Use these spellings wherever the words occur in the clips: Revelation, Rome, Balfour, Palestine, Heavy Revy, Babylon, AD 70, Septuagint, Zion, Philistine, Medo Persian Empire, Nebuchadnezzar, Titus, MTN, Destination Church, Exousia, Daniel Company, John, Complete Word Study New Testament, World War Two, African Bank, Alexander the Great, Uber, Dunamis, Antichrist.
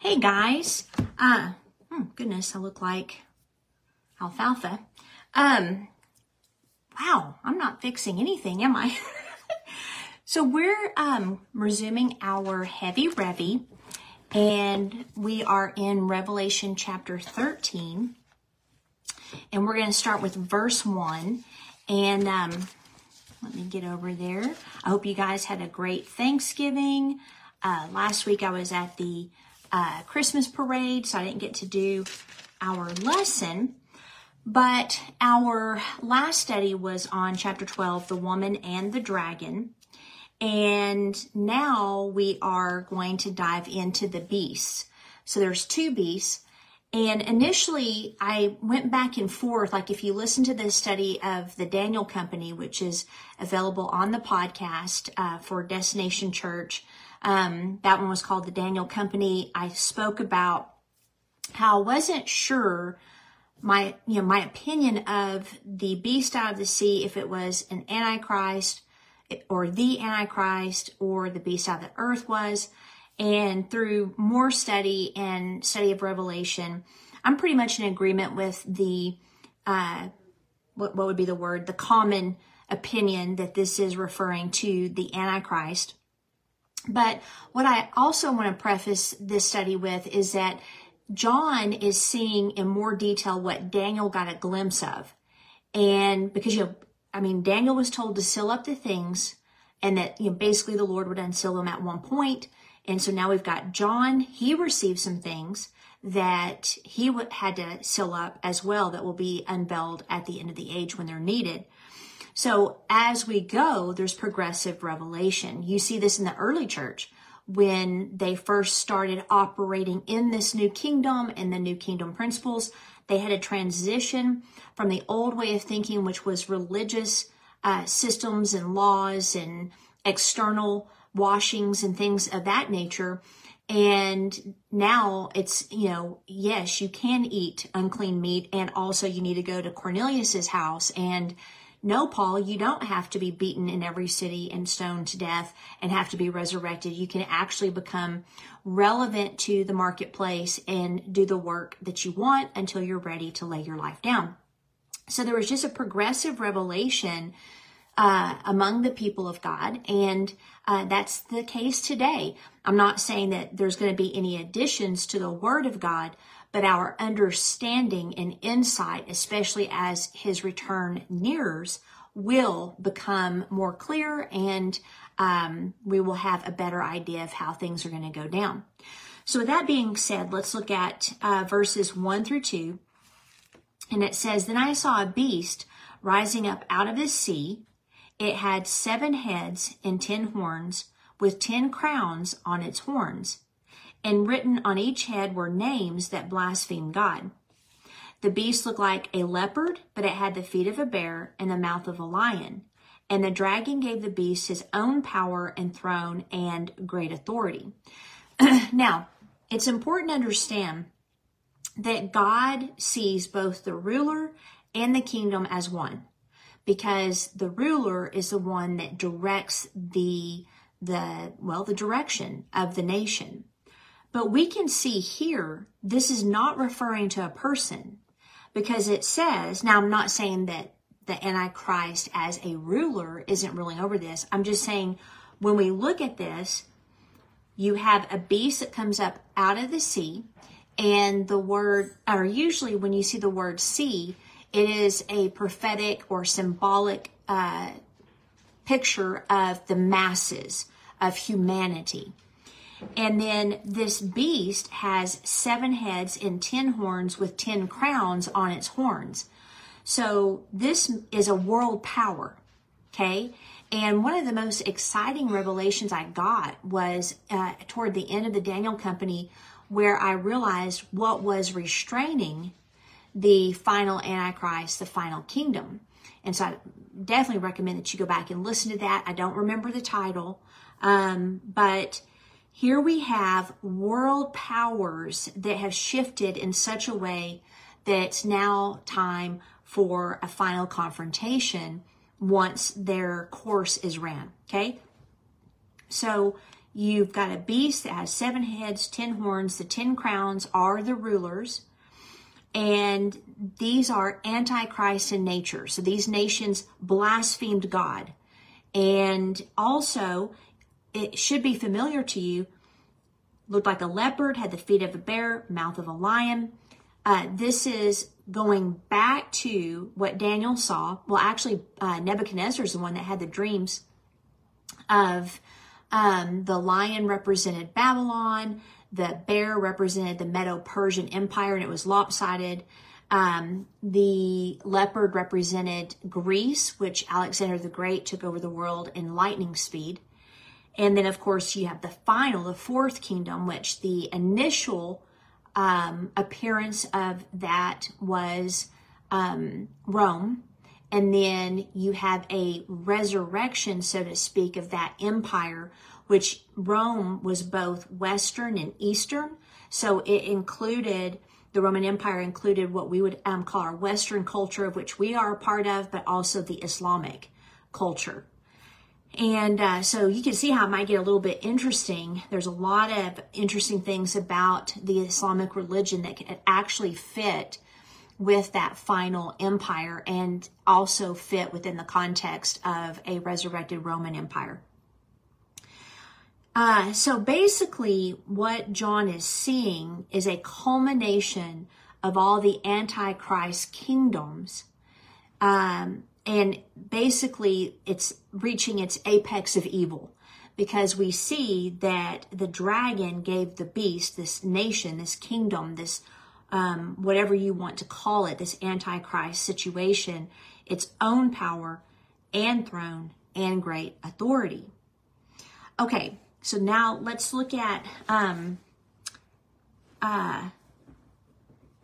Hey guys, goodness, I look like alfalfa. Wow, I'm not fixing anything, am I? So we're resuming our Heavy Revy, and we are in Revelation chapter 13, and we're going to start with verse 1, and let me get over there. I hope you guys had a great Thanksgiving. Last week I was at the Christmas parade, so I didn't get to do our lesson, but our last study was on chapter 12, the woman and the dragon, and now we are going to dive into the beasts. So there's two beasts, and initially I went back and forth, like if you listen to this study of the Daniel Company, which is available on the podcast for Destination Church. That one was called the Daniel Company. I spoke about how I wasn't sure my opinion of the beast out of the sea, if it was an antichrist or the antichrist or the beast out of the earth was. And through more study and study of Revelation, I'm pretty much in agreement with the, what would be the word, the common opinion that this is referring to the antichrist. But what I also want to preface this study with is that John is seeing in more detail what Daniel got a glimpse of. And because, Daniel was told to seal up the things and that, basically the Lord would unseal them at one point. And so now we've got John. He received some things that he had to seal up as well that will be unveiled at the end of the age when they're needed. So as we go, there's progressive revelation. You see this in the early church when they first started operating in this new kingdom and the new kingdom principles. They had a transition from the old way of thinking, which was religious systems and laws and external washings and things of that nature. And now it's, yes, you can eat unclean meat. And also you need to go to Cornelius's house and, no, Paul, you don't have to be beaten in every city and stoned to death and have to be resurrected. You can actually become relevant to the marketplace and do the work that you want until you're ready to lay your life down. So there was just a progressive revelation among the people of God, and that's the case today. I'm not saying that there's going to be any additions to the Word of God, but our understanding and insight, especially as his return nears, will become more clear, and we will have a better idea of how things are going to go down. So with that being said, let's look at verses 1 through 2. And it says, "Then I saw a beast rising up out of the sea. It had 7 heads and 10 horns, with 10 crowns on its horns. And written on each head were names that blaspheme God. The beast looked like a leopard, but it had the feet of a bear and the mouth of a lion. And the dragon gave the beast his own power and throne and great authority." Now, it's important to understand that God sees both the ruler and the kingdom as one, because the ruler is the one that directs the direction of the nation. But we can see here, this is not referring to a person, because it says, now I'm not saying that the Antichrist as a ruler isn't ruling over this. I'm just saying when we look at this, you have a beast that comes up out of the sea, and the word, or usually when you see the word sea, it is a prophetic or symbolic picture of the masses of humanity. And then this beast has 7 heads and 10 horns with 10 crowns on its horns. So this is a world power, okay? And one of the most exciting revelations I got was toward the end of the Daniel Company, where I realized what was restraining the final Antichrist, the final kingdom. And so I definitely recommend that you go back and listen to that. I don't remember the title, but here we have world powers that have shifted in such a way that it's now time for a final confrontation once their course is ran, okay? So You've got a beast that has 7 heads, 10 horns. The 10 crowns are the rulers. And these are antichrist in nature. So these nations blasphemed God. And also, it should be familiar to you, looked like a leopard, had the feet of a bear, mouth of a lion. This is going back to what Daniel saw. Well, actually, Nebuchadnezzar is the one that had the dreams of the lion represented Babylon. The bear represented the Medo Persian Empire, and it was lopsided. The leopard represented Greece, which Alexander the Great took over the world in lightning speed. And then, of course, you have the final, the 4th kingdom, which the initial appearance of that was Rome. And then you have a resurrection, so to speak, of that empire, which Rome was both Western and Eastern. So it included, the Roman Empire included what we would call our Western culture, of which we are a part of, but also the Islamic culture. And so you can see how it might get a little bit interesting. There's a lot of interesting things about the Islamic religion that can actually fit with that final empire and also fit within the context of a resurrected Roman Empire. So basically what John is seeing is a culmination of all the Antichrist kingdoms. And basically it's reaching its apex of evil, because we see that the dragon gave the beast, this nation, this kingdom, this whatever you want to call it, this Antichrist situation, its own power and throne and great authority. Okay. So now let's look at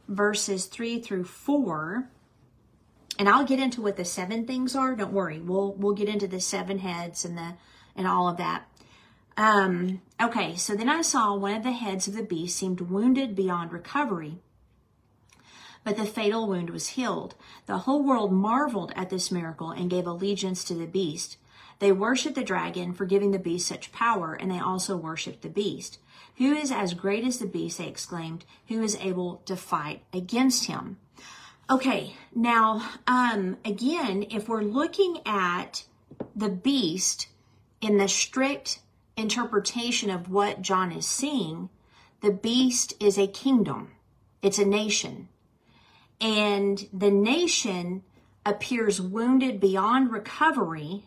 verses 3-4, and I'll get into what the 7 things are. Don't worry, we'll get into the 7 heads and all of that. Okay, so then I saw one of the heads of the beast seemed wounded beyond recovery, but the fatal wound was healed. The whole world marveled at this miracle and gave allegiance to the beast. They worship the dragon for giving the beast such power, and they also worship the beast. Who is as great as the beast, they exclaimed. Who is able to fight against him? Okay, now, again, if we're looking at the beast in the strict interpretation of what John is seeing, the beast is a kingdom. It's a nation. And the nation appears wounded beyond recovery,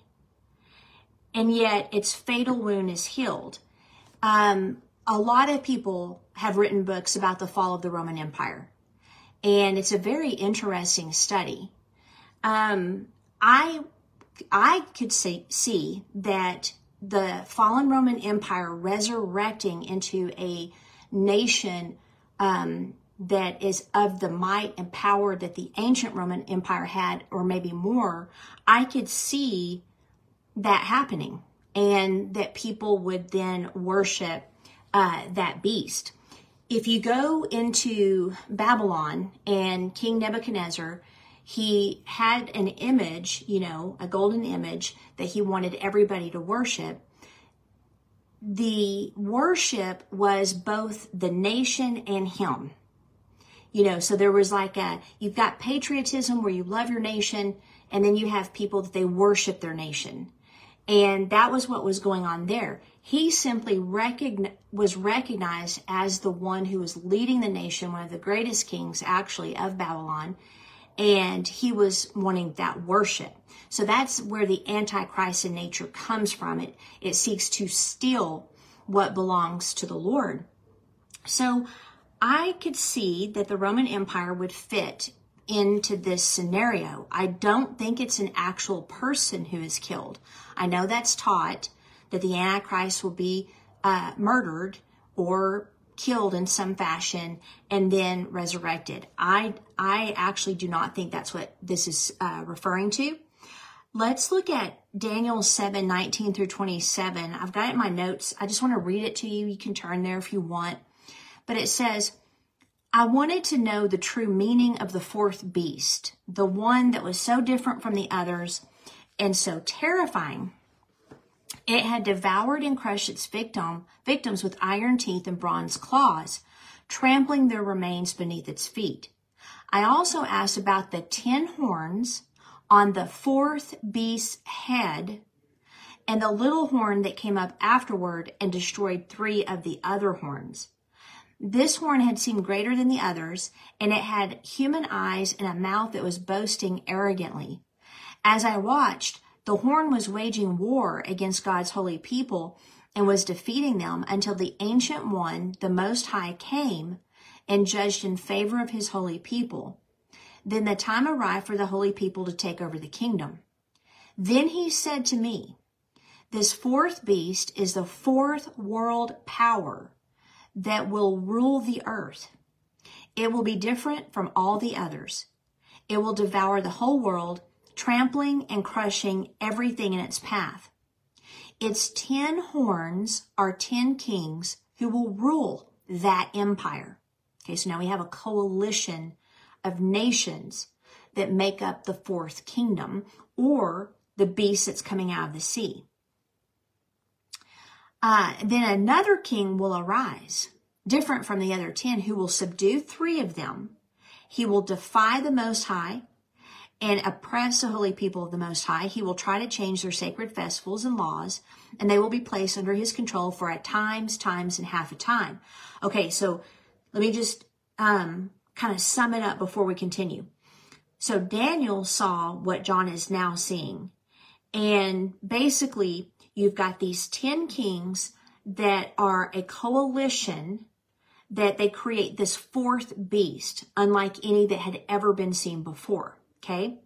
and yet its fatal wound is healed. A lot of people have written books about the fall of the Roman Empire, and it's a very interesting study. I could see that the fallen Roman Empire resurrecting into a nation that is of the might and power that the ancient Roman Empire had, or maybe more. I could see that happening, and that people would then worship that beast. If you go into Babylon and King Nebuchadnezzar, he had an image, you know, a golden image that he wanted everybody to worship. The worship was both the nation and him. You know, so there was like you've got patriotism where you love your nation, and then you have people that they worship their nation. And that was what was going on there. He simply was recognized as the one who was leading the nation, one of the greatest kings, actually, of Babylon. And he was wanting that worship. So that's where the Antichrist in nature comes from. It seeks to steal what belongs to the Lord. So I could see that the Roman Empire would fit into this scenario. I don't think it's an actual person who is killed. I know that's taught, that the Antichrist will be murdered or killed in some fashion and then resurrected. I actually do not think that's what this is referring to. Let's look at Daniel 7:19-27. I've got it in my notes. I just want to read it to you. You can turn there if you want. But it says, I wanted to know the true meaning of the 4th beast, the one that was so different from the others and so terrifying. It had devoured and crushed its victims with iron teeth and bronze claws, trampling their remains beneath its feet. I also asked about the 10 horns on the fourth beast's head and the little horn that came up afterward and destroyed 3 of the other horns. This horn had seemed greater than the others, and it had human eyes and a mouth that was boasting arrogantly. As I watched, the horn was waging war against God's holy people and was defeating them until the Ancient One, the Most High, came and judged in favor of his holy people. Then the time arrived for the holy people to take over the kingdom. Then he said to me, "This fourth beast is the fourth world power that will rule the earth. It will be different from all the others. It will devour the whole world, trampling and crushing everything in its path. Its 10 horns are 10 kings who will rule that empire." Okay, so now we have a coalition of nations that make up the fourth kingdom, or the beast that's coming out of the sea. Then another king will arise, different from the other 10, who will subdue 3 of them. He will defy the Most High and oppress the holy people of the Most High. He will try to change their sacred festivals and laws, and they will be placed under his control for at times, and half a time. Okay, so let me just kind of sum it up before we continue. So Daniel saw what John is now seeing, and basically, you've got these 10 kings that are a coalition that they create this fourth beast, unlike any that had ever been seen before, okay?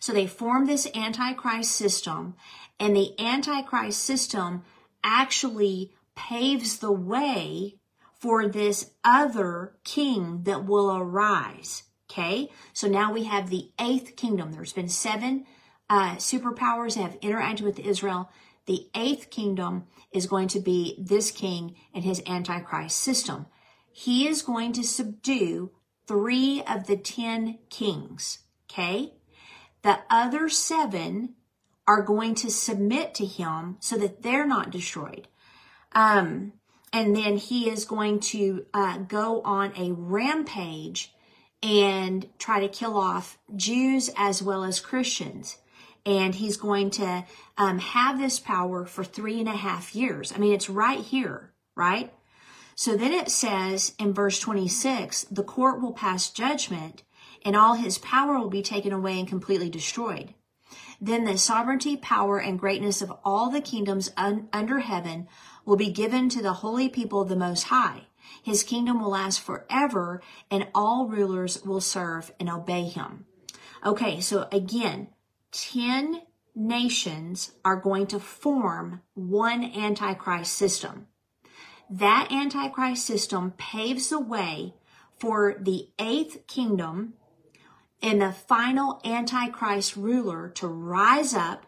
So they form this Antichrist system, and the Antichrist system actually paves the way for this other king that will arise, okay? So now we have the 8th kingdom. There's been 7 superpowers have interacted with Israel. The 8th kingdom is going to be this king and his Antichrist system. He is going to subdue 3 of the 10 kings, okay? The other 7 are going to submit to him so that they're not destroyed. And then he is going to go on a rampage and try to kill off Jews as well as Christians. And he's going to have this power for 3.5 years. I mean, it's right here, right? So then it says in verse 26, the court will pass judgment and all his power will be taken away and completely destroyed. Then the sovereignty, power, and greatness of all the kingdoms under heaven will be given to the holy people of the Most High. His kingdom will last forever and all rulers will serve and obey him. Okay, so again, 10 nations are going to form one Antichrist system. That Antichrist system paves the way for the 8th kingdom and the final Antichrist ruler to rise up.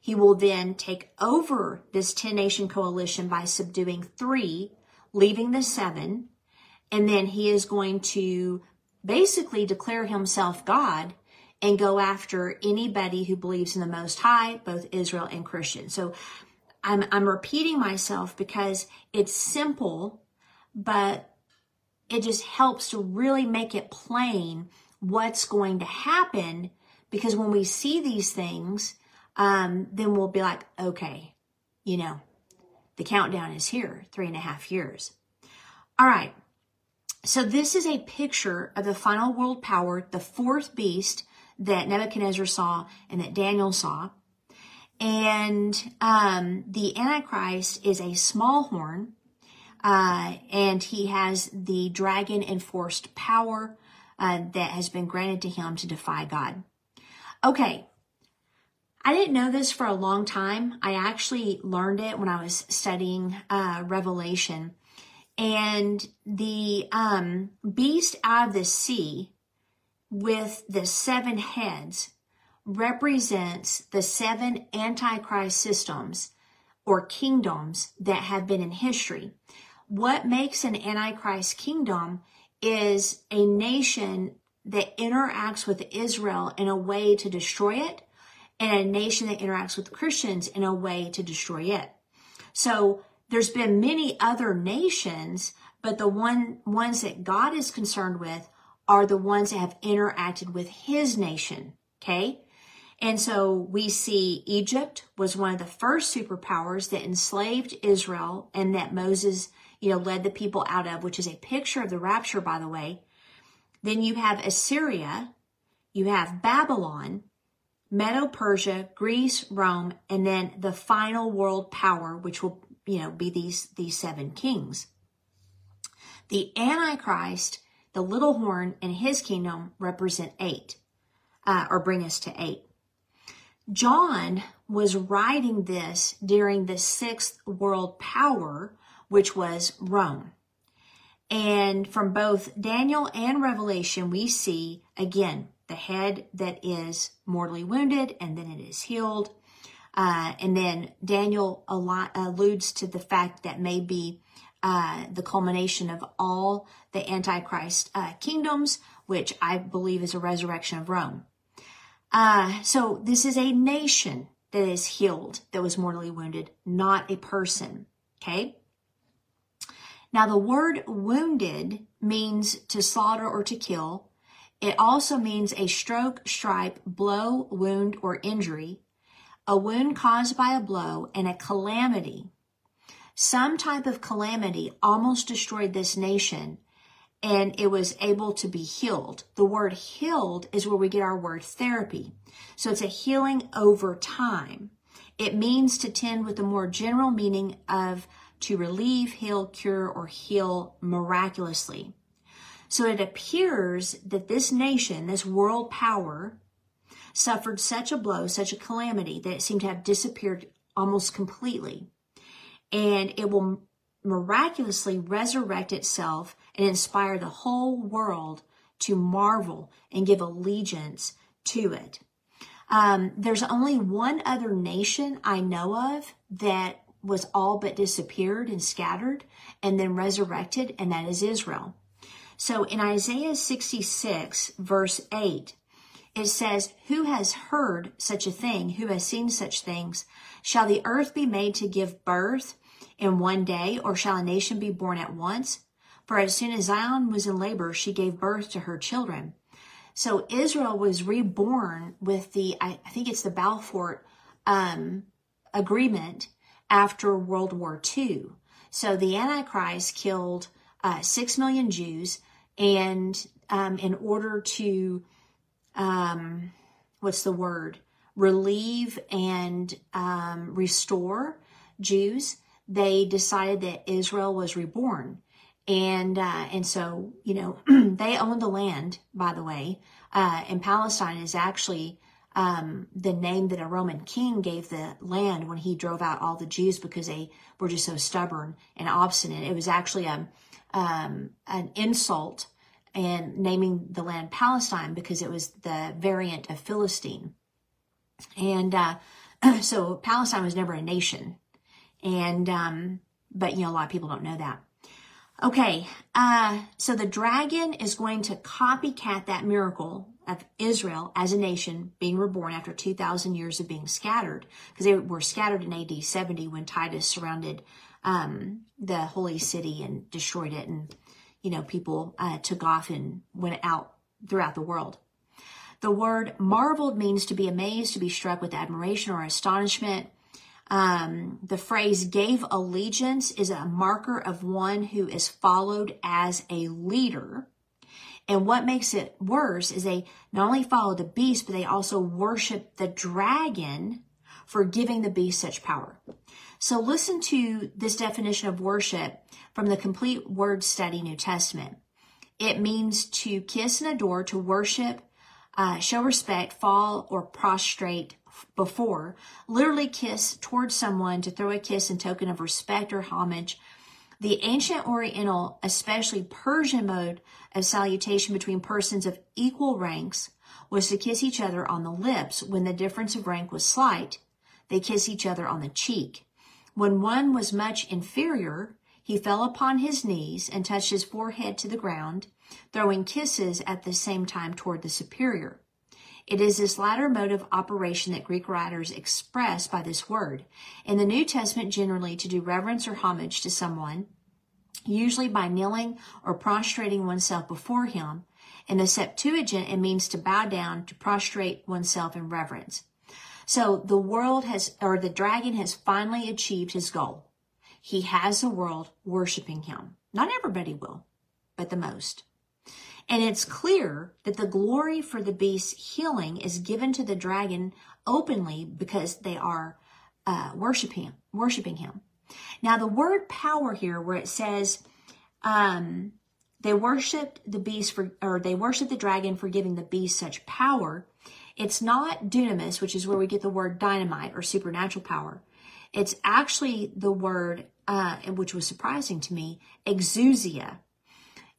He will then take over this 10-nation coalition by subduing 3, leaving the 7, and then he is going to basically declare himself God and go after anybody who believes in the Most High, both Israel and Christians. So I'm repeating myself because it's simple, but it just helps to really make it plain what's going to happen, because when we see these things, then we'll be like, okay, you know, the countdown is here, 3.5 years. All right. So this is a picture of the final world power, the fourth beast that Nebuchadnezzar saw and that Daniel saw. And the Antichrist is a small horn, and he has the dragon-enforced power that has been granted to him to defy God. Okay. I didn't know this for a long time. I actually learned it when I was studying Revelation. And the beast out of the sea with the 7 heads represents the 7 Antichrist systems or kingdoms that have been in history. What makes an Antichrist kingdom is a nation that interacts with Israel in a way to destroy it, and a nation that interacts with Christians in a way to destroy it. So there's been many other nations, but the ones that God is concerned with are the ones that have interacted with his nation, okay? And so we see Egypt was one of the first superpowers that enslaved Israel and that Moses, led the people out of, which is a picture of the rapture, by the way. Then you have Assyria, you have Babylon, Medo Persia, Greece, Rome, and then the final world power, which will, be these seven kings. The Antichrist, the little horn, and his kingdom represent eight, or bring us to eight. John was writing this during the sixth world power, which was Rome. And from both Daniel and Revelation, we see, again, the head that is mortally wounded, and then it is healed. And then Daniel alludes to the fact that may be the culmination of all the Antichrist kingdoms, which I believe is a resurrection of Rome. So this is a nation that is healed, that was mortally wounded, not a person, okay? Now, the word wounded means to slaughter or to kill. It also means a stroke, stripe, blow, wound, or injury, a wound caused by a blow, and a calamity. Some type of calamity almost destroyed this nation, and it was able to be healed. The word healed is where we get our word therapy. So it's a healing over time. It means to tend with the more general meaning of to relieve, heal, cure, or heal miraculously. So it appears that this nation, this world power, suffered such a blow, such a calamity, that it seemed to have disappeared almost completely. And it will miraculously resurrect itself and inspire the whole world to marvel and give allegiance to it. There's only one other nation I know of that was all but disappeared and scattered and then resurrected, and that is Israel. So in Isaiah 66, verse 8, it says, "Who has heard such a thing? Who has seen such things? Shall the earth be made to give birth in one day, or shall a nation be born at once? For as soon as Zion was in labor, she gave birth to her children." So Israel was reborn with the, I think it's the Balfour agreement after World War Two. So the Antichrist killed 6 million Jews, and in order to, relieve and restore Jews, they decided that Israel was reborn. And so, they own the land, by the way, and Palestine is actually the name that a Roman king gave the land when he drove out all the Jews because they were just so stubborn and obstinate. It was actually an insult and naming the land Palestine because it was the variant of Philistine. And so Palestine was never a nation. And but, a lot of people don't know that. Okay, so the dragon is going to copycat that miracle of Israel as a nation being reborn after 2,000 years of being scattered, because they were scattered in AD 70 when Titus surrounded the holy city and destroyed it, and, people took off and went out throughout the world. The word marveled means to be amazed, to be struck with admiration or astonishment. The phrase gave allegiance is a marker of one who is followed as a leader. And what makes it worse is they not only follow the beast, but they also worship the dragon for giving the beast such power. So listen to this definition of worship from the Complete Word Study New Testament. It means to kiss and adore, to worship, show respect, fall, or prostrate before, literally kiss towards someone, to throw a kiss in token of respect or homage. The ancient Oriental, especially Persian mode of salutation between persons of equal ranks was to kiss each other on the lips. When the difference of rank was slight, they kissed each other on the cheek. When one was much inferior, he fell upon his knees and touched his forehead to the ground, throwing kisses at the same time toward the superior. It is this latter mode of operation that Greek writers express by this word. In the New Testament, generally, to do reverence or homage to someone, usually by kneeling or prostrating oneself before him. In the Septuagint, it means to bow down, to prostrate oneself in reverence. So the world has, or the dragon has finally achieved his goal. He has the world worshiping him. Not everybody will, but the most. And it's clear that the glory for the beast's healing is given to the dragon openly because they are worshiping him. Now, the word power here, where it says they worshiped the dragon for giving the beast such power, it's not dunamis, which is where we get the word dynamite or supernatural power. It's actually the word, which was surprising to me, exousia.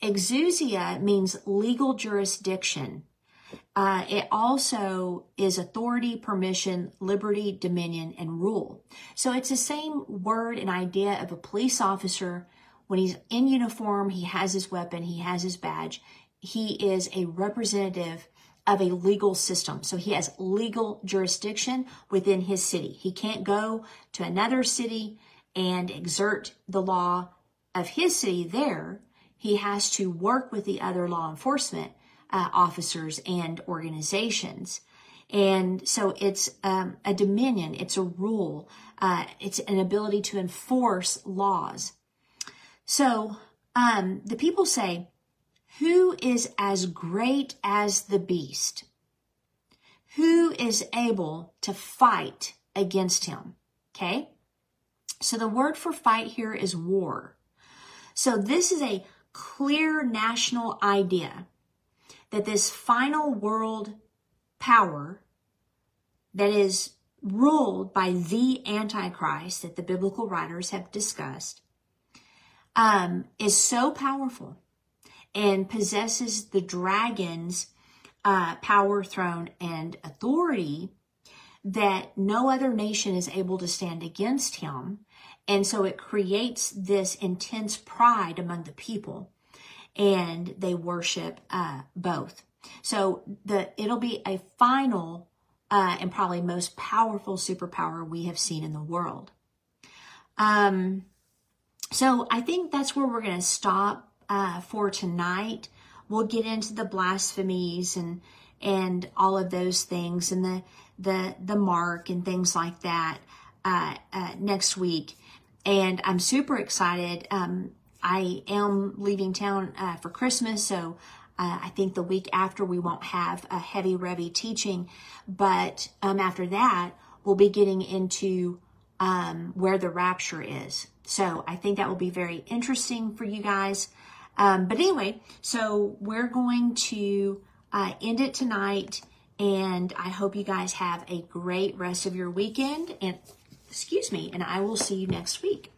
Exousia means legal jurisdiction. It also is authority, permission, liberty, dominion, and rule. So it's the same word and idea of a police officer. When he's in uniform, he has his weapon, he has his badge. He is a representative of a legal system. So he has legal jurisdiction within his city. He can't go to another city and exert the law of his city there. He has to work with the other law enforcement officers and organizations. And so it's a dominion, it's a rule, it's an ability to enforce laws. So the people say, who is as great as the beast? Who is able to fight against him? Okay? So the word for fight here is war. So this is a clear national idea that this final world power that is ruled by the Antichrist that the biblical writers have discussed is so powerful and possesses the dragon's power, throne, and authority that no other nation is able to stand against him. And so it creates this intense pride among the people, and they worship both. So it'll be a final and probably most powerful superpower we have seen in the world. So I think that's where we're going to stop for tonight. We'll get into the blasphemies and all of those things, and the mark and things like that next week. And I'm super excited. I am leaving town for Christmas, so I think the week after we won't have a Heavy Revy teaching, but after that, we'll be getting into where the rapture is. So I think that will be very interesting for you guys. But anyway, so we're going to end it tonight, and I hope you guys have a great rest of your weekend. And I will see you next week.